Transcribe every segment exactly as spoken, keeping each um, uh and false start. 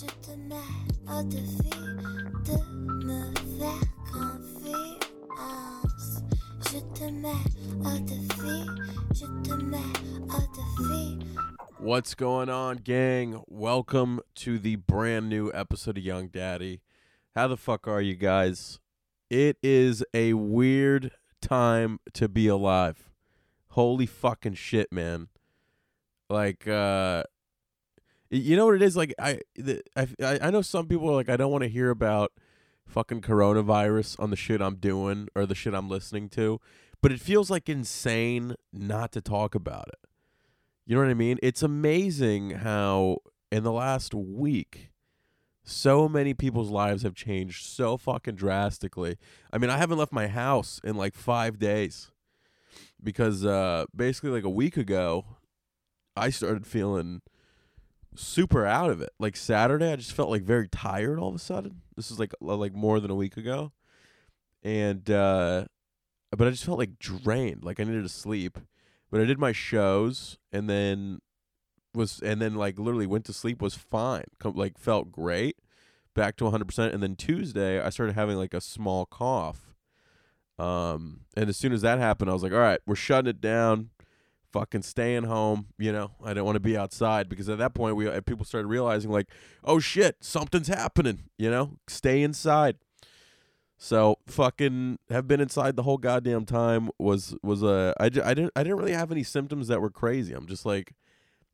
Je te mets à défi de me faire confiance. Je te mets à défi. Je te mets à défi. What's going on, gang? Welcome to the brand new episode of Young Daddy. How the fuck are you guys? It is a weird time to be alive. Holy fucking shit, man. Like, uh, you know what it is? Like, I, the, I, I know some people are like, I don't want to hear about fucking coronavirus on the shit I'm doing or the shit I'm listening to, but it feels like insane not to talk about it. You know what I mean? It's amazing how in the last week, so many people's lives have changed so fucking drastically. I mean, I haven't left my house in like five days because uh, basically like a week ago, I started feeling super out of it. Like Saturday, I just felt like very tired all of a sudden. This is like like more than a week ago. And, uh, but I just felt like drained, like I needed to sleep. But I did my shows and then was, and then like literally went to sleep, was fine, Com- like felt great, back to one hundred percent. And then Tuesday, I started having like a small cough. Um, and as soon as that happened, I was like, all right, we're shutting it down, fucking staying home. You know, I didn't want to be outside because at that point, we people started realizing like, oh shit, something's happening, you know, stay inside. So fucking have been inside the whole goddamn time was was a I, I didn't I didn't really have any symptoms that were crazy. I'm just like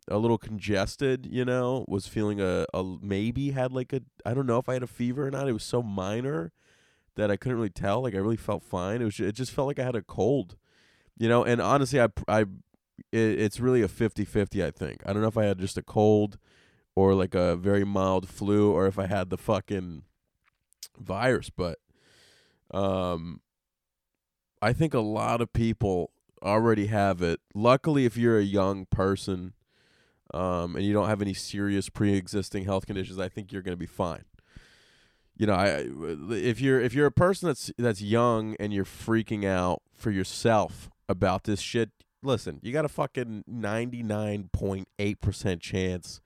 a little congested, you know, was feeling a, a maybe had like a I don't know if I had a fever or not. It was so minor that I couldn't really tell. Like I really felt fine. It was it just felt like I had a cold, you know, and honestly, I I it, it's really a fifty-fifty, I think. I don't know if I had just a cold or like a very mild flu or if I had the fucking virus, but Um, I think a lot of people already have it. Luckily, if you're a young person, um, and you don't have any serious pre-existing health conditions, I think you're going to be fine. You know, I if you're if you're a person that's that's young and you're freaking out for yourself about this shit, listen, you got a fucking ninety-nine point eight percent chance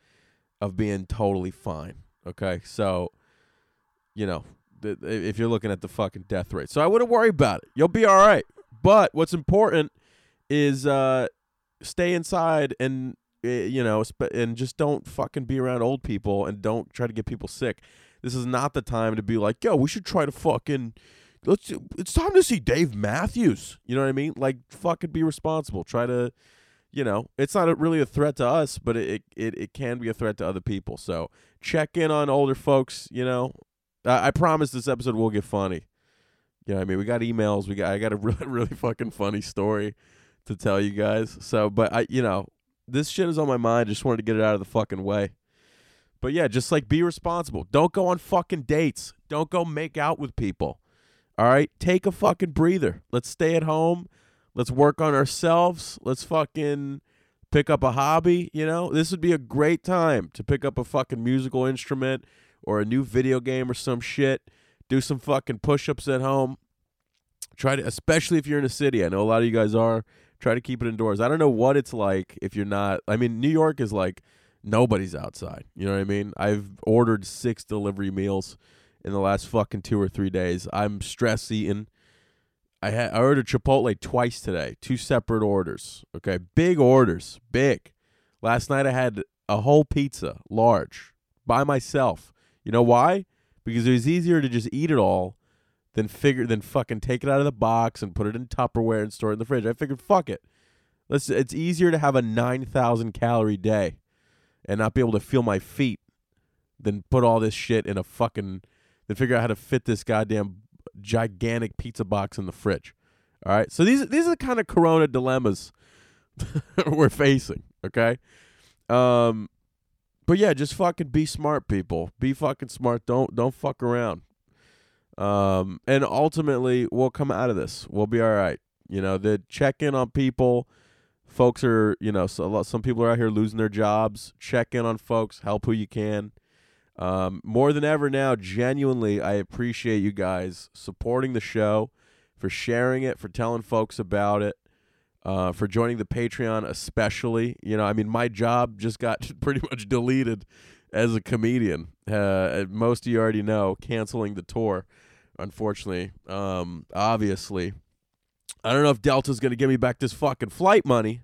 of being totally fine. Okay, so you know. If you're looking at the fucking death rate. So I wouldn't worry about it. You'll be all right. But what's important is uh, stay inside and, uh, you know, sp- and just don't fucking be around old people and don't try to get people sick. This is not the time to be like, yo, we should try to fucking, let's, it's time to see Dave Matthews. You know what I mean? Like, fucking be responsible. Try to, you know, it's not a, really a threat to us, but it, it, it can be a threat to other people. So check in on older folks, you know. I promise this episode will get funny. You know what I mean? We got emails. We got. I got a really, really fucking funny story to tell you guys. So, but I, you know, this shit is on my mind. Just wanted to get it out of the fucking way. But yeah, just like be responsible. Don't go on fucking dates. Don't go make out with people. All right? Take a fucking breather. Let's stay at home. Let's work on ourselves. Let's fucking pick up a hobby. You know, this would be a great time to pick up a fucking musical instrument or a new video game or some shit. Do some fucking push-ups at home. Try to, especially if you're in a city. I know a lot of you guys are. Try to keep it indoors. I don't know what it's like if you're not. I mean, New York is like nobody's outside. You know what I mean? I've ordered six delivery meals in the last fucking two or three days. I'm stress eating. I, ha- I ordered Chipotle twice today. Two separate orders. Okay, big orders. Big. Last night I had a whole pizza, large, by myself. You know why? Because it was easier to just eat it all than figure than fucking take it out of the box and put it in Tupperware and store it in the fridge. I figured, fuck it. Let's. It's easier to have a nine thousand calorie day and not be able to feel my feet than put all this shit in a fucking, than figure out how to fit this goddamn gigantic pizza box in the fridge. All right? So these, these are the kind of corona dilemmas we're facing, okay? Um... But yeah, just fucking be smart, people. Be fucking smart. Don't don't fuck around. Um, and ultimately, we'll come out of this. We'll be all right. You know, the check in on people. Folks are, you know, so some people are out here losing their jobs. Check in on folks. Help who you can. Um, more than ever now, genuinely, I appreciate you guys supporting the show, for sharing it, for telling folks about it. Uh, for joining the Patreon especially. You know, I mean, my job just got pretty much deleted as a comedian. Uh, most of you already know, canceling the tour, unfortunately. Um, obviously. I don't know if Delta's going to give me back this fucking flight money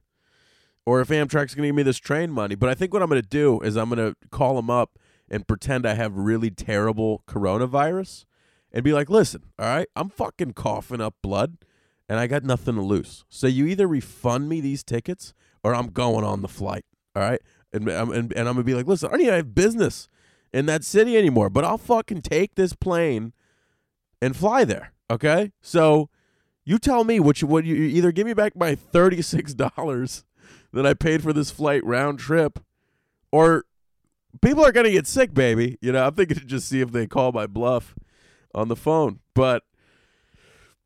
or if Amtrak's going to give me this train money. But I think what I'm going to do is I'm going to call them up and pretend I have really terrible coronavirus and be like, listen, all right, I'm fucking coughing up blood and I got nothing to lose. So you either refund me these tickets or I'm going on the flight, all right? And, and, and I'm going to be like, listen, I don't even have business in that city anymore, but I'll fucking take this plane and fly there, okay? So you tell me what you would. You either give me back my thirty-six dollars that I paid for this flight round trip, or people are going to get sick, baby. You know, I'm thinking to just see if they call my bluff on the phone. But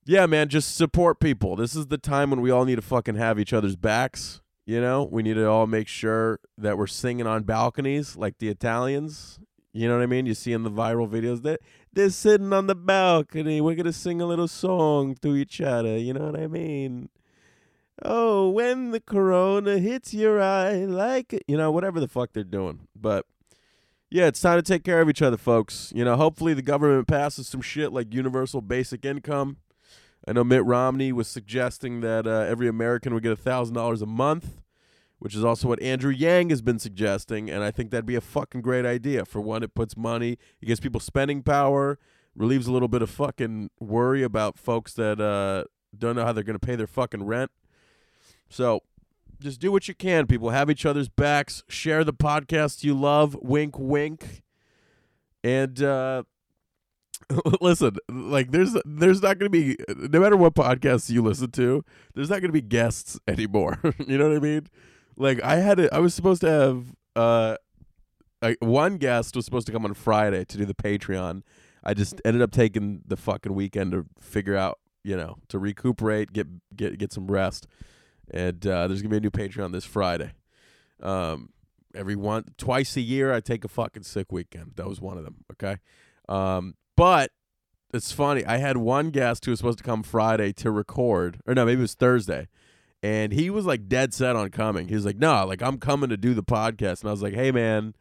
yeah, man, just support people. This is the time when we all need to fucking have each other's backs. You know, we need to all make sure that we're singing on balconies like the Italians. You know what I mean? You see in the viral videos that they're sitting on the balcony. We're going to sing a little song to each other. You know what I mean? Oh, when the corona hits your eye like, you know, whatever the fuck they're doing. But yeah, it's time to take care of each other, folks. You know, hopefully the government passes some shit like universal basic income. I know Mitt Romney was suggesting that uh, every American would get one thousand dollars a month, which is also what Andrew Yang has been suggesting, and I think that'd be a fucking great idea. For one, it puts money, it gives people spending power, relieves a little bit of fucking worry about folks that uh, don't know how they're going to pay their fucking rent. So just do what you can, people. Have each other's backs. Share the podcasts you love. Wink, wink. And uh, listen, like there's there's not going to be, no matter what podcasts you listen to, there's not going to be guests anymore. You know what I mean? Like I had a, I was supposed to have uh, I, one guest was supposed to come on Friday to do the Patreon. I just ended up taking the fucking weekend to figure out, you know, to recuperate, get get get some rest. And uh, there's going to be a new Patreon this Friday. Um, every one, twice a year, I take a fucking sick weekend. That was one of them, okay? Um, but it's funny. I had one guest who was supposed to come Friday to record. Or no, maybe it was Thursday. And he was, like, dead set on coming. He was like, no, nah, like, I'm coming to do the podcast. And I was like, hey, man,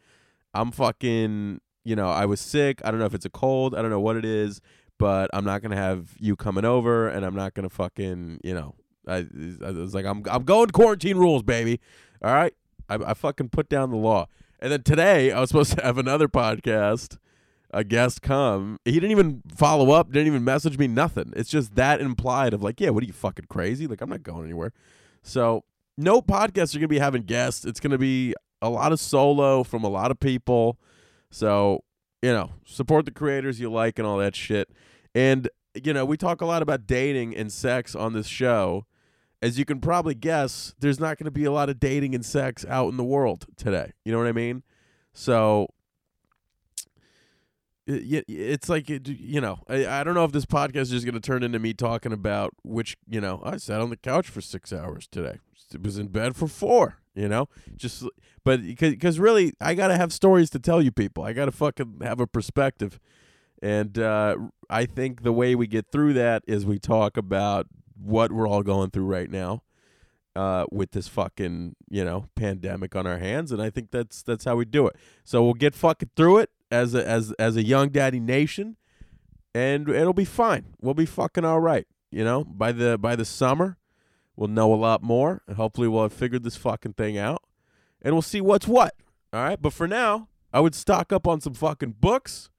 I'm fucking, you know, I was sick. I don't know if it's a cold. I don't know what it is. But I'm not going to have you coming over. And I'm not going to fucking, you know. I, I was like, I'm I'm going quarantine rules, baby. All right. I, I fucking put down the law. And then today I was supposed to have another podcast, a guest come. He didn't even follow up. Didn't even message me. Nothing. It's just that implied of like, yeah, what are you fucking crazy? Like, I'm not going anywhere. So no podcasts are going to be having guests. It's going to be a lot of solo from a lot of people. So, you know, support the creators you like and all that shit. And, you know, we talk a lot about dating and sex on this show. As you can probably guess, there's not going to be a lot of dating and sex out in the world today. You know what I mean? So it, it's like, it, you know, I, I don't know if this podcast is just going to turn into me talking about which, you know, I sat on the couch for six hours today. It was in bed for four, you know, just but because really I got to have stories to tell you people. I got to fucking have a perspective. And uh, I think the way we get through that is we talk about what we're all going through right now uh, with this fucking, you know, pandemic on our hands. And I think that's that's how we do it. So we'll get fucking through it as a, as as a Young Daddy nation, and it'll be fine. We'll be fucking all right. You know, by the by the summer, we'll know a lot more, and hopefully we'll have figured this fucking thing out, and we'll see what's what. All right. But for now, I would stock up on some fucking books.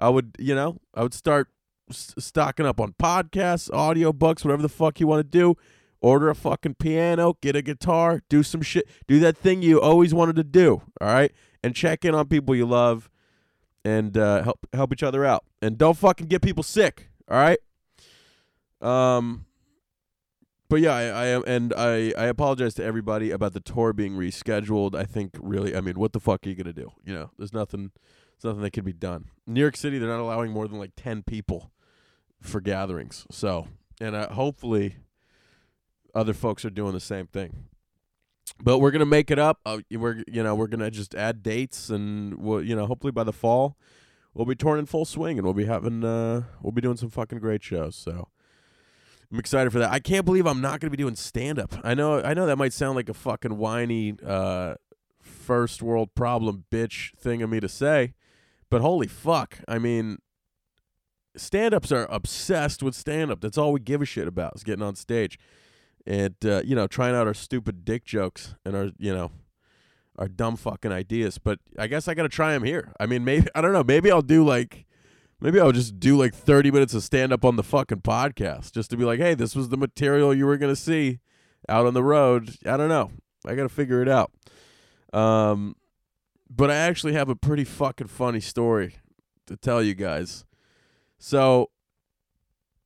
I would, you know, I would start stocking up on podcasts, audiobooks, whatever the fuck you want to do. Order a fucking piano, get a guitar, do some shit, do that thing you always wanted to do, all right? And check in on people you love and uh, help help each other out. And don't fucking get people sick, all right? Um, but yeah, I, I am, and I, I apologize to everybody about the tour being rescheduled. I think really, I mean, what the fuck are you gonna do? You know, there's nothing. Nothing that could be done. New York City, they're not allowing more than like ten people for gatherings. So, and uh, hopefully other folks are doing the same thing. But we're going to make it up. Uh, we're, you know, we're going to just add dates, and we'll, you know, hopefully by the fall we'll be touring in full swing, and we'll be having uh we'll be doing some fucking great shows. So, I'm excited for that. I can't believe I'm not going to be doing stand up. I know I know that might sound like a fucking whiny uh first world problem bitch thing of me to say, but holy fuck. I mean, stand-ups are obsessed with stand-up. That's all we give a shit about is getting on stage and, uh, you know, trying out our stupid dick jokes and our, you know, our dumb fucking ideas. But I guess I got to try them here. I mean, maybe, I don't know, maybe I'll do like, maybe I'll just do like thirty minutes of stand-up on the fucking podcast just to be like, hey, this was the material you were going to see out on the road. I don't know. I got to figure it out. Um, but I actually have a pretty fucking funny story to tell you guys. So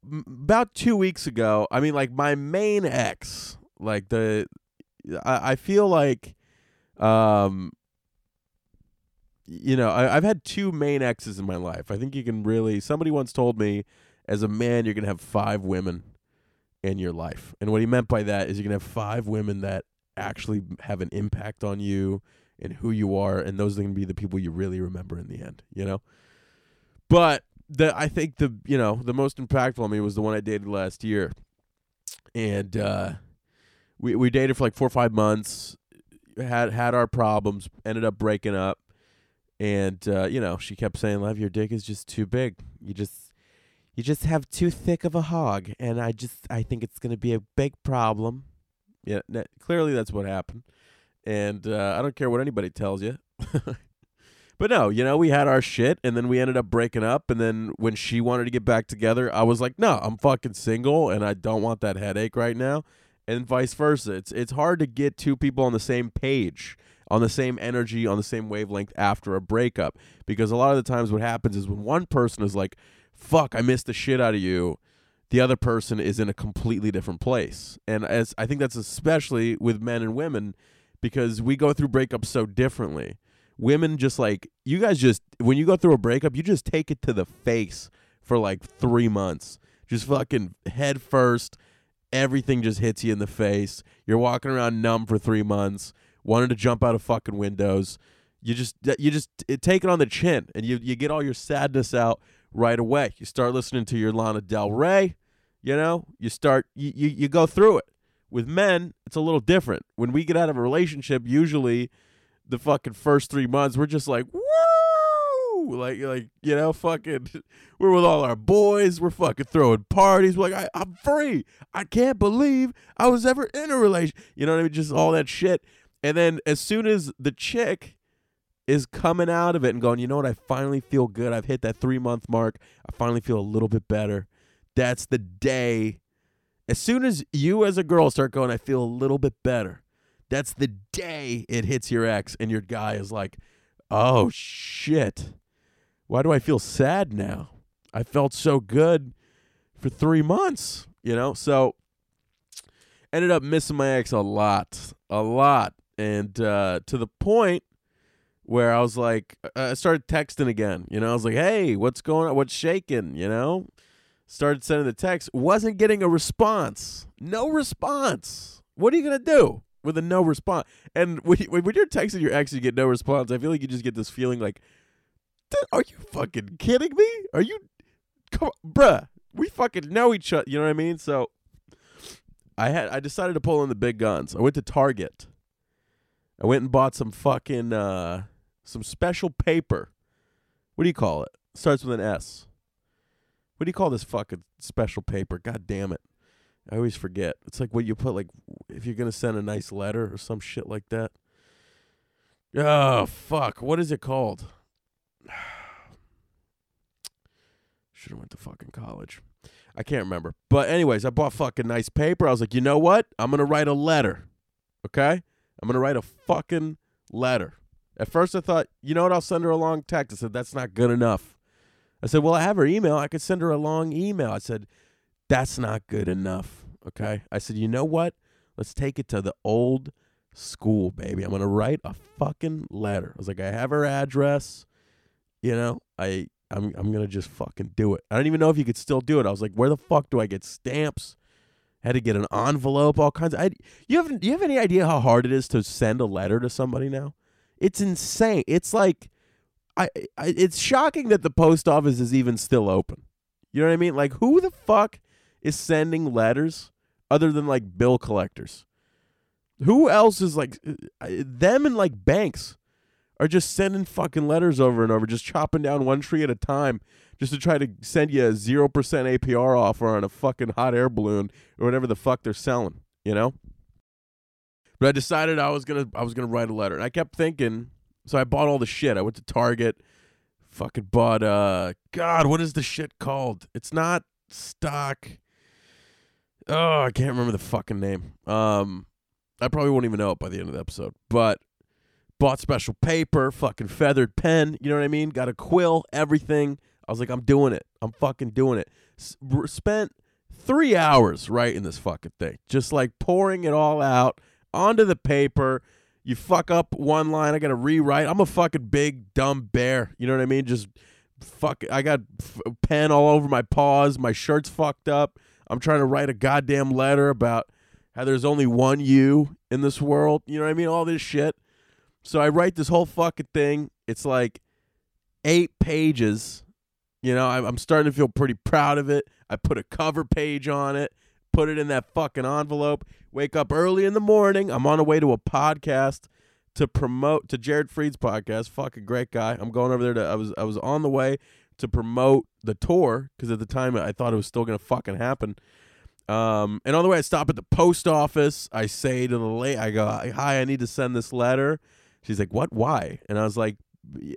m- about two weeks ago, I mean, like my main ex, like the, I, I feel like, um, you know, I- I've had two main exes in my life. I think you can really, somebody once told me as a man, you're going to have five women in your life. And what he meant by that is you're going to have five women that actually have an impact on you and who you are. And those are going to be the people you really remember in the end, you know, but The, I think the, you know, the most impactful on me was the one I dated last year. And uh, we we dated for like four or five months, had had our problems, ended up breaking up. And, uh, you know, she kept saying, Lev, your dick is just too big. You just, you just have too thick of a hog. And I just, I think it's going to be a big problem. Yeah, that, clearly that's what happened. And uh, I don't care what anybody tells you. But no, you know, we had our shit, and then we ended up breaking up, and then when she wanted to get back together, I was like, no, I'm fucking single, and I don't want that headache right now, and vice versa. It's it's hard to get two people on the same page, on the same energy, on the same wavelength after a breakup, because a lot of the times what happens is when one person is like, fuck, I missed the shit out of you, the other person is in a completely different place. And as I think that's especially with men and women, because we go through breakups so differently. Women just like, you guys just, when you go through a breakup, you just take it to the face for like three months. Just fucking head first. Everything just hits you in the face. You're walking around numb for three months. Wanted to jump out of fucking windows. You just, you just it, take it on the chin and you, you get all your sadness out right away. You start listening to your Lana Del Rey, you know, you start, you, you, you go through it. With men, it's a little different. When we get out of a relationship, usually the fucking first three months, we're just like, woo! Like, like you know, fucking, we're with all our boys. We're fucking throwing parties. We're like, I, I'm free. I can't believe I was ever in a relationship. You know what I mean? Just all that shit. And then as soon as the chick is coming out of it and going, you know what? I finally feel good. I've hit that three-month mark. I finally feel a little bit better. That's the day. As soon as you as a girl start going, I feel a little bit better. That's the day it hits your ex and your guy is like, oh, shit. Why do I feel sad now? I felt so good for three months, you know? So ended up missing my ex a lot, a lot. And uh, to the point where I was like, I started texting again. You know, I was like, hey, what's going on? What's shaking, you know? Started sending the text. Wasn't getting a response. No response. What are you going to do with a no response? And when, you, when you're texting your ex, you get no response. I feel like you just get this feeling like, are you fucking kidding me? Are you, come on, bruh, we fucking know each other. You know what I mean? So I had, I decided to pull in the big guns. I went to Target. I went and bought some fucking, uh, some special paper. What do you call it? It starts with an S. What do you call this fucking special paper? God damn it. I always forget. It's like what you put, like, if you're going to send a nice letter or some shit like that. Oh, fuck. What is it called? Should have went to fucking college. I can't remember. But anyways, I bought fucking nice paper. I was like, you know what? I'm going to write a letter. Okay? I'm going to write a fucking letter. At first I thought, you know what? I'll send her a long text. I said, that's not good enough. I said, well, I have her email. I could send her a long email. I said, that's not good enough, okay? I said, you know what? Let's take it to the old school, baby. I'm going to write a fucking letter. I was like, I have her address. You know, I, I'm I'm going to just fucking do it. I don't even know if you could still do it. I was like, where the fuck do I get stamps? Had to get an envelope, all kinds of... I, you have, do you have any idea how hard it is to send a letter to somebody now? It's insane. It's like... I, I it's shocking that the post office is even still open. You know what I mean? Like, who the fuck is sending letters other than like bill collectors? Who else is like them and like Banks are just sending fucking letters over and over, just chopping down one tree at a time just to try to send you a zero percent A P R offer on a fucking hot air balloon or whatever the fuck they're selling, you know? But I decided I was going to I was going to write a letter. And I kept thinking, so I bought all the shit. I went to Target, fucking bought uh God, what is the shit called? It's not stock. Oh, I can't remember the fucking name. Um I probably won't even know it by the end of the episode. But bought special paper, fucking feathered pen, you know what I mean? Got a quill, everything. I was like, I'm doing it. I'm fucking doing it. S- spent three hours writing this fucking thing. Just like pouring it all out onto the paper. You fuck up one line, I got to rewrite. I'm a fucking big, dumb bear. You know what I mean? Just fuck. I got f- pen all over my paws. My shirt's fucked up. I'm trying to write a goddamn letter about how there's only one you in this world. You know what I mean? All this shit. So I write this whole fucking thing. It's like eight pages. You know, I'm starting to feel pretty proud of it. I put a cover page on it, put it in that fucking envelope. Wake up early in the morning. I'm on the way to a podcast to promote to Jared Fried's podcast. Fucking great guy. I'm going over there to. I was I was on the way to promote the tour because at the time I thought it was still gonna fucking happen. Um, and on the way I stop at the post office. I say to the lady, I go, "Hi, I need to send this letter." She's like, "What? Why?" And I was like,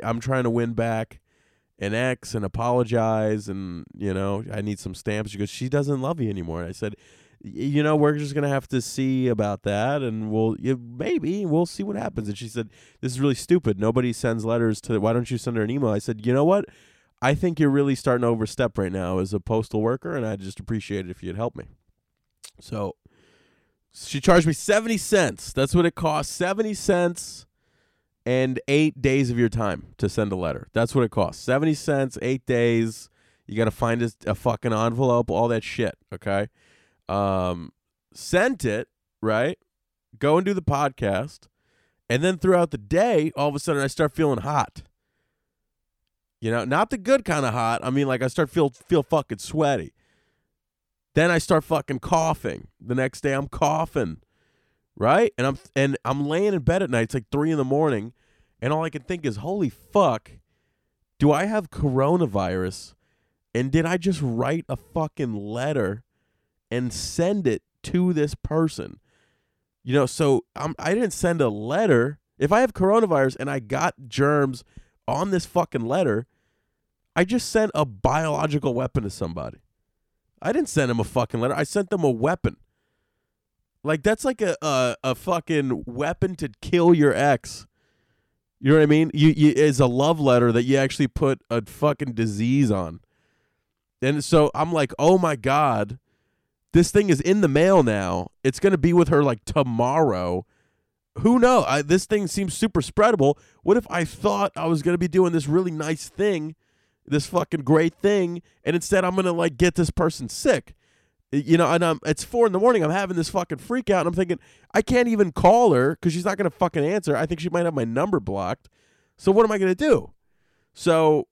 "I'm trying to win back an ex and apologize, and you know, I need some stamps." She goes, "She doesn't love you anymore." And I said, "You know, we're just gonna have to see about that, and we'll you, maybe we'll see what happens." And she said, "This is really stupid. Nobody sends letters to. Why don't you send her an email?" I said, "You know what? I think you're really starting to overstep right now as a postal worker, and I'd just appreciate it if you'd help me." So she charged me seventy cents. That's what it costs. seventy cents. And eight days of your time to send a letter. That's what it costs. seventy cents, eight days. You got to find a, a fucking envelope, all that shit, okay? Um, sent it, right? Go and do the podcast. And then throughout the day, all of a sudden I start feeling hot. You know, not the good kind of hot. I mean, like I start feel feel fucking sweaty. Then I start fucking coughing. The next day I'm coughing. Right? And I'm and I'm laying in bed at night. It's like three in the morning. And all I can think is, holy fuck, do I have coronavirus? And did I just write a fucking letter and send it to this person? You know, so I'm, I didn't send a letter. If I have coronavirus and I got germs on this fucking letter, I just sent a biological weapon to somebody. I didn't send them a fucking letter. I sent them a weapon. Like, that's like a, a a fucking weapon to kill your ex. You know what I mean? You, you It's a love letter that you actually put a fucking disease on. And so I'm like, oh, my God, this thing is in the mail now. It's going to be with her, like, tomorrow. Who knows? I, this thing seems super spreadable. What if I thought I was going to be doing this really nice thing, this fucking great thing, and instead I'm going to, like, get this person sick? You know, and I'm, it's four in the morning. I'm having this fucking freak out. And I'm thinking, I can't even call her because she's not going to fucking answer. I think she might have my number blocked. So what am I going to do? So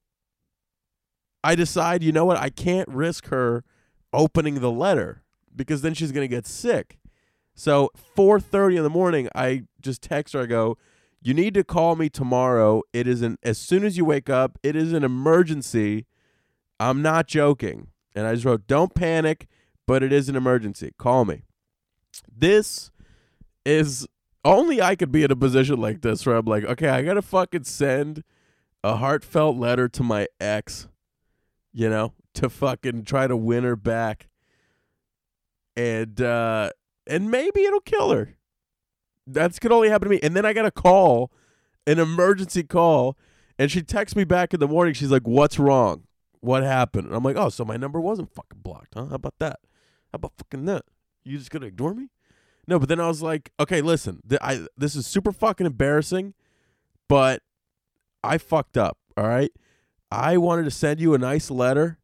I decide, you know what? I can't risk her opening the letter because then she's going to get sick. So four thirty in the morning, I just text her. I go, you need to call me tomorrow. It is an, as soon as you wake up, it is an emergency. I'm not joking. And I just wrote, don't panic. But it is an emergency. Call me. This is only I could be in a position like this where I'm like, okay, I got to fucking send a heartfelt letter to my ex, you know, to fucking try to win her back. And, uh, and maybe it'll kill her. That's could only happen to me. And then I got a call, an emergency call. And she texts me back in the morning. She's like, what's wrong? What happened? And I'm like, oh, so my number wasn't fucking blocked, huh? How about that? How about fucking that? You just gonna ignore me? No, but then I was like, okay, listen, th- I this is super fucking embarrassing, but I fucked up, all right? I wanted to send you a nice letter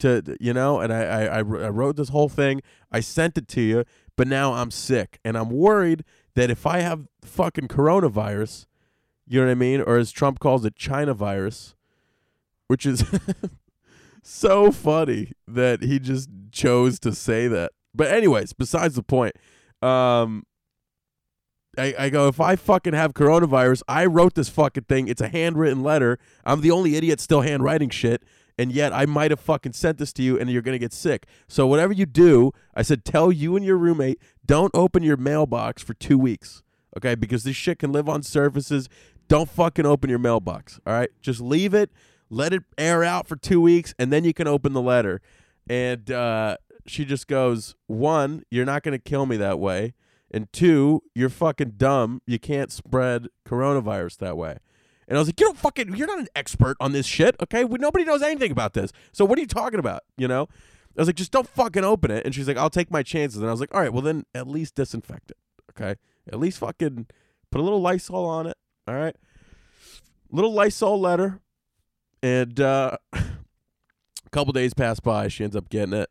to, you know, and I, I, I, I wrote this whole thing. I sent it to you, but now I'm sick, and I'm worried that if I have fucking coronavirus, you know what I mean, or as Trump calls it, China virus, which is so funny that he just chose to say that. But anyways, besides the point, um, I, I go, if I fucking have coronavirus, I wrote this fucking thing. It's a handwritten letter. I'm the only idiot still handwriting shit. And yet I might have fucking sent this to you and you're going to get sick. So whatever you do, I said, tell you and your roommate, don't open your mailbox for two weeks. Okay? Because this shit can live on surfaces. Don't fucking open your mailbox. All right? Just leave it. Let it air out for two weeks and then you can open the letter. And uh, she just goes, one, you're not going to kill me that way. And two, you're fucking dumb. You can't spread coronavirus that way. And I was like, you don't fucking, you're not an expert on this shit, okay? We, nobody knows anything about this. So what are you talking about, you know? I was like, just don't fucking open it. And she's like, I'll take my chances. And I was like, all right, well then at least disinfect it, okay? At least fucking put a little Lysol on it, all right? Little Lysol letter. And uh, a couple days pass by. She ends up getting it.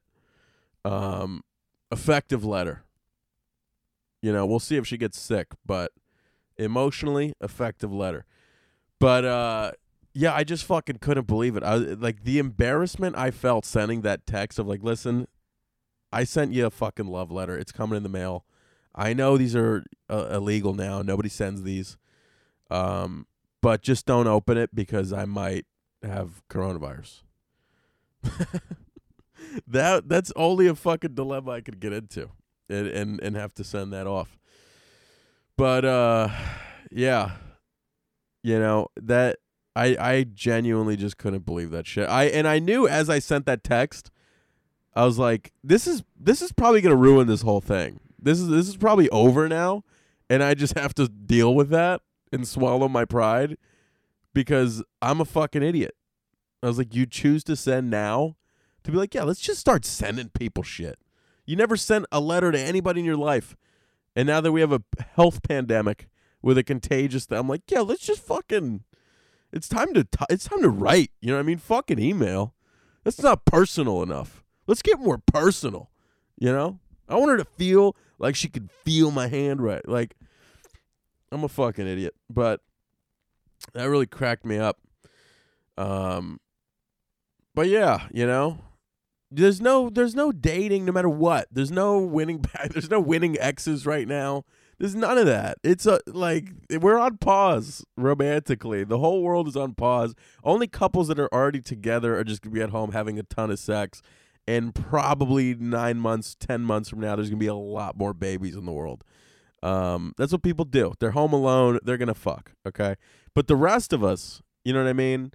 Um, effective letter. You know, we'll see if she gets sick, but emotionally effective letter. But, uh, yeah, I just fucking couldn't believe it. I like, the embarrassment I felt sending that text of, like, listen, I sent you a fucking love letter. It's coming in the mail. I know these are uh, illegal now. Nobody sends these. Um, but just don't open it because I might have coronavirus. that That's only a fucking dilemma I could get into and, and, and have to send that off. But, uh, yeah. You know, that I I genuinely just couldn't believe that shit. I and I knew as I sent that text, I was like, this is this is probably gonna ruin this whole thing. This is this is probably over now, and I just have to deal with that and swallow my pride because I'm a fucking idiot. I was like, you choose to send now to be like, yeah, let's just start sending people shit. You never sent a letter to anybody in your life. And now that we have a health pandemic with a contagious thing, I'm like, yeah, let's just fucking, it's time to, t- it's time to write, you know what I mean? Fucking email. That's not personal enough. Let's get more personal, you know? I want her to feel like she could feel my handwriting. Like, I'm a fucking idiot, but that really cracked me up. Um, but yeah, you know, there's no, there's no dating no matter what. There's no winning back. There's no winning exes right now. There's none of that. It's a, like, we're on pause romantically. The whole world is on pause. Only couples that are already together are just going to be at home having a ton of sex. And probably nine months, ten months from now, there's going to be a lot more babies in the world. Um, that's what people do. They're home alone. They're going to fuck, okay? But the rest of us, you know what I mean?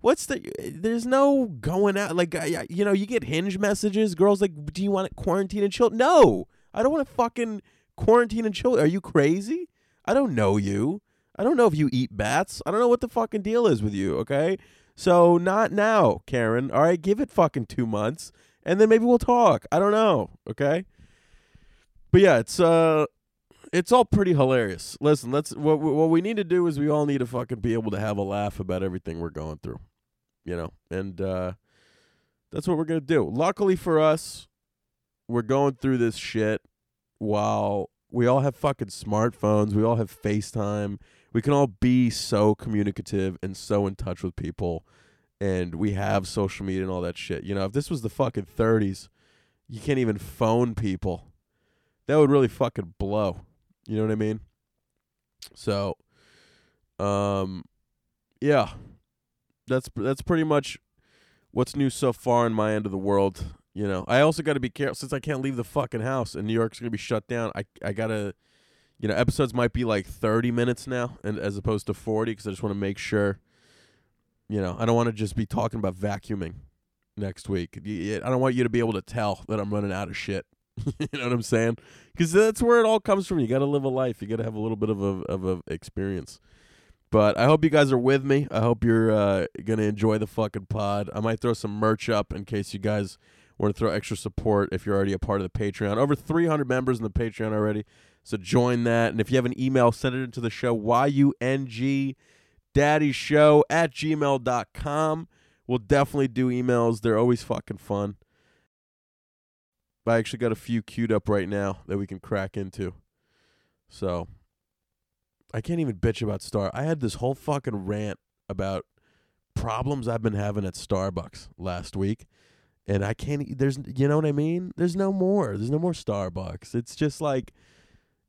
What's the, there's no going out. Like, you know, you get Hinge messages. Girls like, do you want to quarantine and chill? No, I don't want to fucking quarantine and chill. Are you crazy? I don't know you. I don't know if you eat bats. I don't know what the fucking deal is with you, okay? So not now, Karen. All right, give it fucking two months, and then maybe we'll talk. I don't know, okay? But yeah, it's uh, it's all pretty hilarious. Listen, let's what what we need to do is we all need to fucking be able to have a laugh about everything we're going through, you know? And uh, that's what we're gonna do. Luckily for us, we're going through this shit while we all have fucking smartphones, we all have FaceTime, we can all be so communicative and so in touch with people, and we have social media and all that shit. You know, if this was the fucking thirties, you can't even phone people. That would really fucking blow. You know what I mean? So, um, yeah, that's that's pretty much what's new so far in my end of the world. You know, I also got to be careful since I can't leave the fucking house and New York's going to be shut down. I I got to, you know, episodes might be like thirty minutes now and as opposed to forty because I just want to make sure, you know, I don't want to just be talking about vacuuming next week. I don't want you to be able to tell that I'm running out of shit. You know what I'm saying? Because that's where it all comes from. You got to live a life. You got to have a little bit of a, of a experience. But I hope you guys are with me. I hope you're uh, going to enjoy the fucking pod. I might throw some merch up in case you guys want to throw extra support if you're already a part of the Patreon. Over three hundred members in the Patreon already, so join that. And if you have an email, send it into the show, Y U N G Daddy Show at gmail dot com. We'll definitely do emails. They're always fucking fun. I actually got a few queued up right now that we can crack into. So, I can't even bitch about Star. I had this whole fucking rant about problems I've been having at Starbucks last week. And I can't, there's, you know what I mean? There's no more. There's no more Starbucks. It's just like,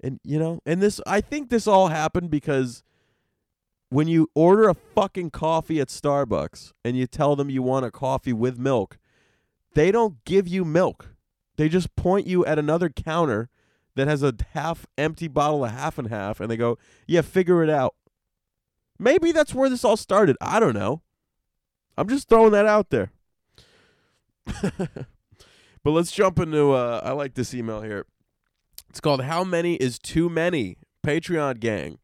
And, you know, and this, I think this all happened because when you order a fucking coffee at Starbucks and you tell them you want a coffee with milk, they don't give you milk. They just point you at another counter that has a half empty bottle of half and half, and they go, yeah, figure it out. Maybe that's where this all started. I don't know. I'm just throwing that out there. But let's jump into, uh, I like this email here. It's called How Many Is Too Many? Patreon Gang.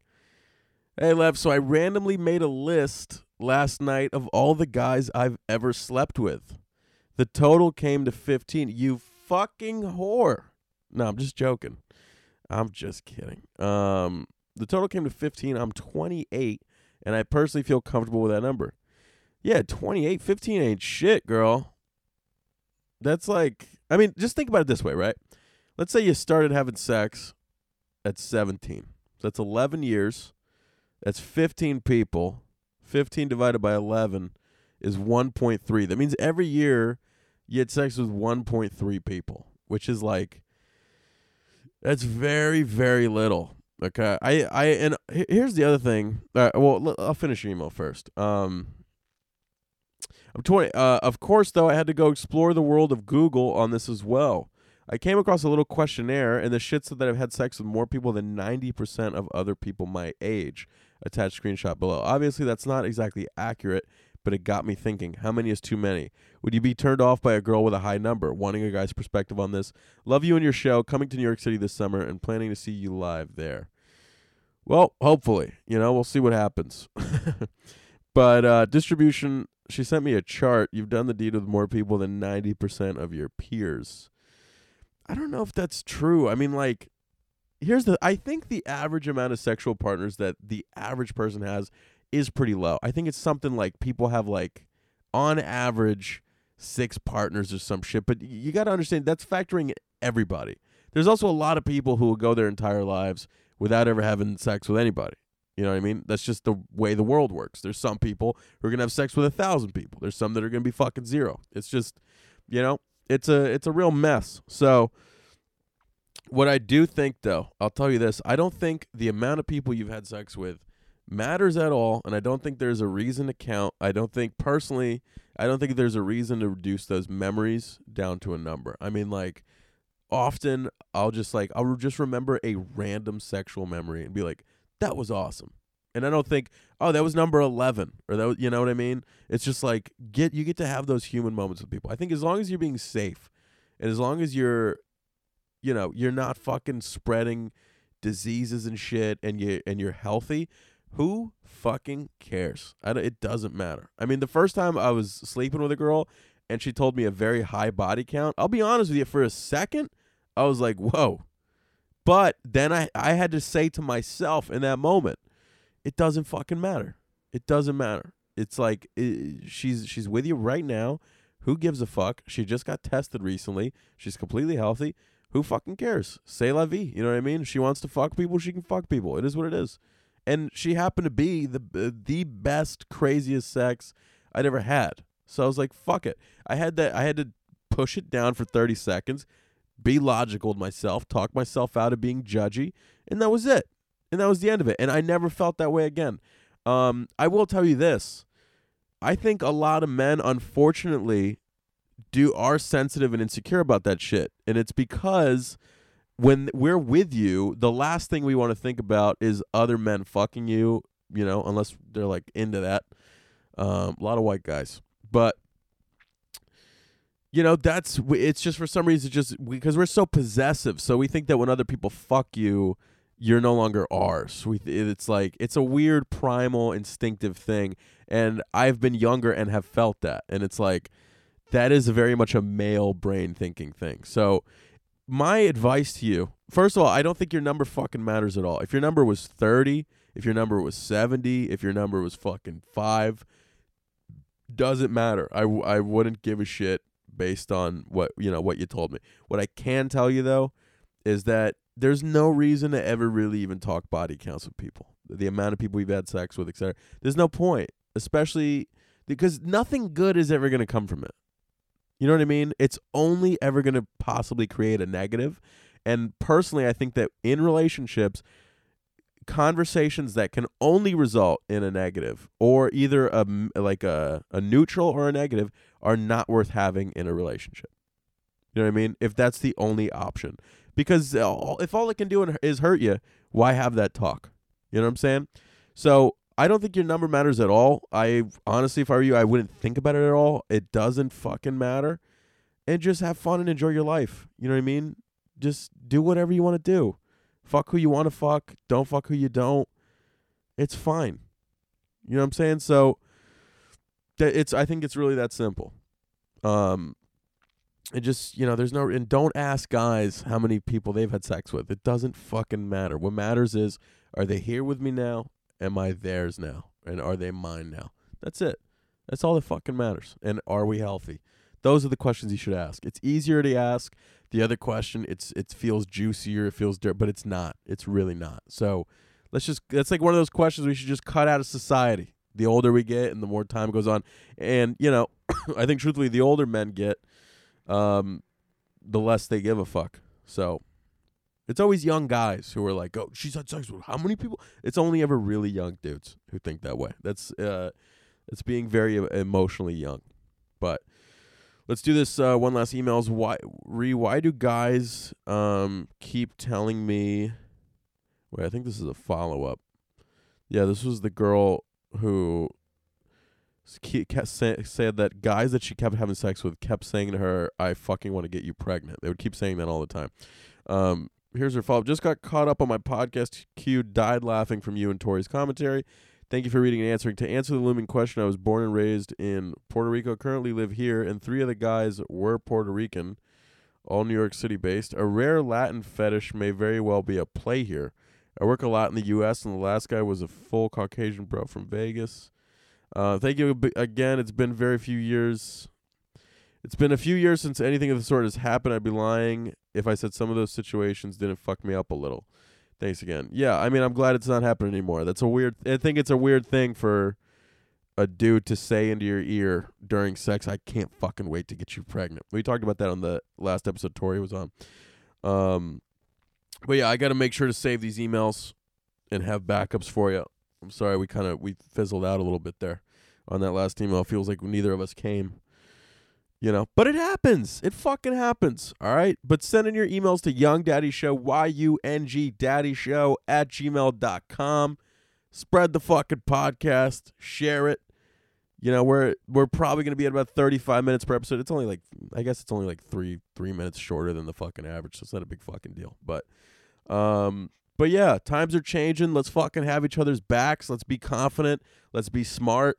Hey, Lev, so I randomly made a list last night of all the guys I've ever slept with. The total came to fifteen. You fucking whore. No, I'm just joking. I'm just kidding. Um, the total came to fifteen. I'm twenty-eight, and I personally feel comfortable with that number. Yeah, twenty-eight. fifteen ain't shit, girl. That's like, I mean, just think about it this way, right? Let's say you started having sex at seventeen. So that's eleven years. That's fifteen people. fifteen divided by eleven is one point three. That means every year you had sex with one point three people, which is like, that's very, very little. Okay. I, I, and here's the other thing. Uh, well, I'll finish your email first. Um, I'm twenty. Uh, of course, though, I had to go explore the world of Google on this as well. I came across a little questionnaire, and the shit said that I've had sex with more people than ninety percent of other people my age. Attached screenshot below. Obviously, that's not exactly accurate, but it got me thinking. How many is too many? Would you be turned off by a girl with a high number? Wanting a guy's perspective on this. Love you and your show. Coming to New York City this summer and planning to see you live there. Well, hopefully. You know, we'll see what happens. But uh, distribution, she sent me a chart. You've done the deed with more people than ninety percent of your peers. I don't know if that's true. I mean, like, here's the, I think the average amount of sexual partners that the average person has is pretty low. I think it's something like people have, like, on average, six partners or some shit. But you got to understand, that's factoring everybody. There's also a lot of people who will go their entire lives without ever having sex with anybody. You know what I mean? That's just the way the world works. There's some people who are going to have sex with a thousand people. There's some that are going to be fucking zero. It's just, you know. It's a it's a real mess. So what I do think, though, I'll tell you this. I don't think the amount of people you've had sex with matters at all, and I don't think there's a reason to count. I don't think, personally, I don't think there's a reason to reduce those memories down to a number. I mean, like, often I'll just, like, I'll just remember a random sexual memory and be like, that was awesome. And I don't think, oh, that was number eleven, or that was, you know what I mean? It's just like, get you get to have those human moments with people. I think as long as you're being safe, and as long as you're, you know, you're not fucking spreading diseases and shit, and you and you're healthy, who fucking cares? I don't, it doesn't matter. I mean, the first time I was sleeping with a girl, and she told me a very high body count. I'll be honest with you, for a second, I was like, whoa. But then I I had to say to myself in that moment, it doesn't fucking matter. It doesn't matter. It's like it, she's she's with you right now. Who gives a fuck? She just got tested recently. She's completely healthy. Who fucking cares? C'est la vie. You know what I mean? If she wants to fuck people, she can fuck people. It is what it is. And she happened to be the uh, the best, craziest sex I'd ever had. So I was like, fuck it. I had that. I had to push it down for thirty seconds, be logical to myself, talk myself out of being judgy, and that was it. And that was the end of it. And I never felt that way again. Um, I will tell you this. I think a lot of men, unfortunately, do are sensitive and insecure about that shit. And it's because when we're with you, the last thing we want to think about is other men fucking you, you know, unless they're, like, into that. Um, a lot of white guys. But, you know, that's, it's just for some reason, just because we're so possessive. So we think that when other people fuck you, you're no longer ours. We, it's like, it's a weird primal instinctive thing. And I've been younger and have felt that. And it's like, that is very much a male brain thinking thing. So my advice to you, first of all, I don't think your number fucking matters at all. If your number was thirty, if your number was seventy, if your number was fucking five, doesn't matter. I, I wouldn't give a shit based on what, you know, what you told me. What I can tell you, though, is that there's no reason to ever really even talk body counts with people, the amount of people we've had sex with, et cetera. There's no point, especially because nothing good is ever going to come from it. You know what I mean? It's only ever going to possibly create a negative. And personally, I think that in relationships, conversations that can only result in a negative or either a, like a, a neutral or a negative are not worth having in a relationship. You know what I mean? If that's the only option. Because all, if all it can do is hurt you, why have that talk? You know what I'm saying? So I don't think your number matters at all. I honestly, if I were you, I wouldn't think about it at all. It doesn't fucking matter. And just have fun and enjoy your life. You know what I mean? Just do whatever you want to do. Fuck who you want to fuck. Don't fuck who you don't. It's fine. You know what I'm saying? So th- it's. I think it's really that simple. Um, it just, you know, there's no, and don't ask guys how many people they've had sex with. It doesn't fucking matter. What matters is, are they here with me now? Am I theirs now? And are they mine now? That's it. That's all that fucking matters. And are we healthy? Those are the questions you should ask. It's easier to ask the other question. It's it feels juicier. It feels dirt, but it's not. It's really not. So let's just, that's like one of those questions we should just cut out of society. The older we get and the more time goes on. And, you know, I think truthfully, the older men get, um, the less they give a fuck. So it's always young guys who are like, oh, she's had sex with how many people? It's only ever really young dudes who think that way. That's, uh, it's being very emotionally young, but let's do this uh, one last emails. Why, Ree, why do guys um, keep telling me... Wait, I think this is a follow-up. Yeah, this was the girl who said that guys that she kept having sex with kept saying to her, I fucking want to get you pregnant. They would keep saying that all the time. Um, here's her follow-up. Just got caught up on my podcast queue, died laughing from you and Tori's commentary. Thank you for reading and answering. To answer the looming question, I was born and raised in Puerto Rico, currently live here, and three of the guys were Puerto Rican, all New York City based. A rare Latin fetish may very well be at play here. I work a lot in the U S, and the last guy was a full Caucasian bro from Vegas. Uh, thank you again. It's been very few years. It's been a few years since anything of the sort has happened. I'd be lying if I said some of those situations didn't fuck me up a little. Thanks again. Yeah, I mean, I'm glad it's not happening anymore. That's a weird... I think it's a weird thing for a dude to say into your ear during sex, I can't fucking wait to get you pregnant. We talked about that on the last episode Tori was on. Um, but yeah, I got to make sure to save these emails and have backups for you. I'm sorry, we kind of... We fizzled out a little bit there on that last email. It feels like neither of us came. You know, but it happens. It fucking happens. All right. But send in your emails to Young Daddy Show, Y U N G Daddy Show at gmail dot com. Spread the fucking podcast. Share it. You know, we're we're probably gonna be at about thirty-five minutes per episode. It's only like I guess it's only like three three minutes shorter than the fucking average, so it's not a big fucking deal. But um but yeah, times are changing. Let's fucking have each other's backs. Let's be confident. Let's be smart.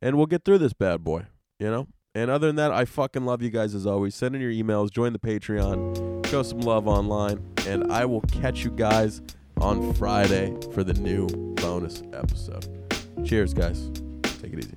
And we'll get through this bad boy, you know? And other than that, I fucking love you guys as always. Send in your emails, join the Patreon, show some love online, and I will catch you guys on Friday for the new bonus episode. Cheers, guys. Take it easy.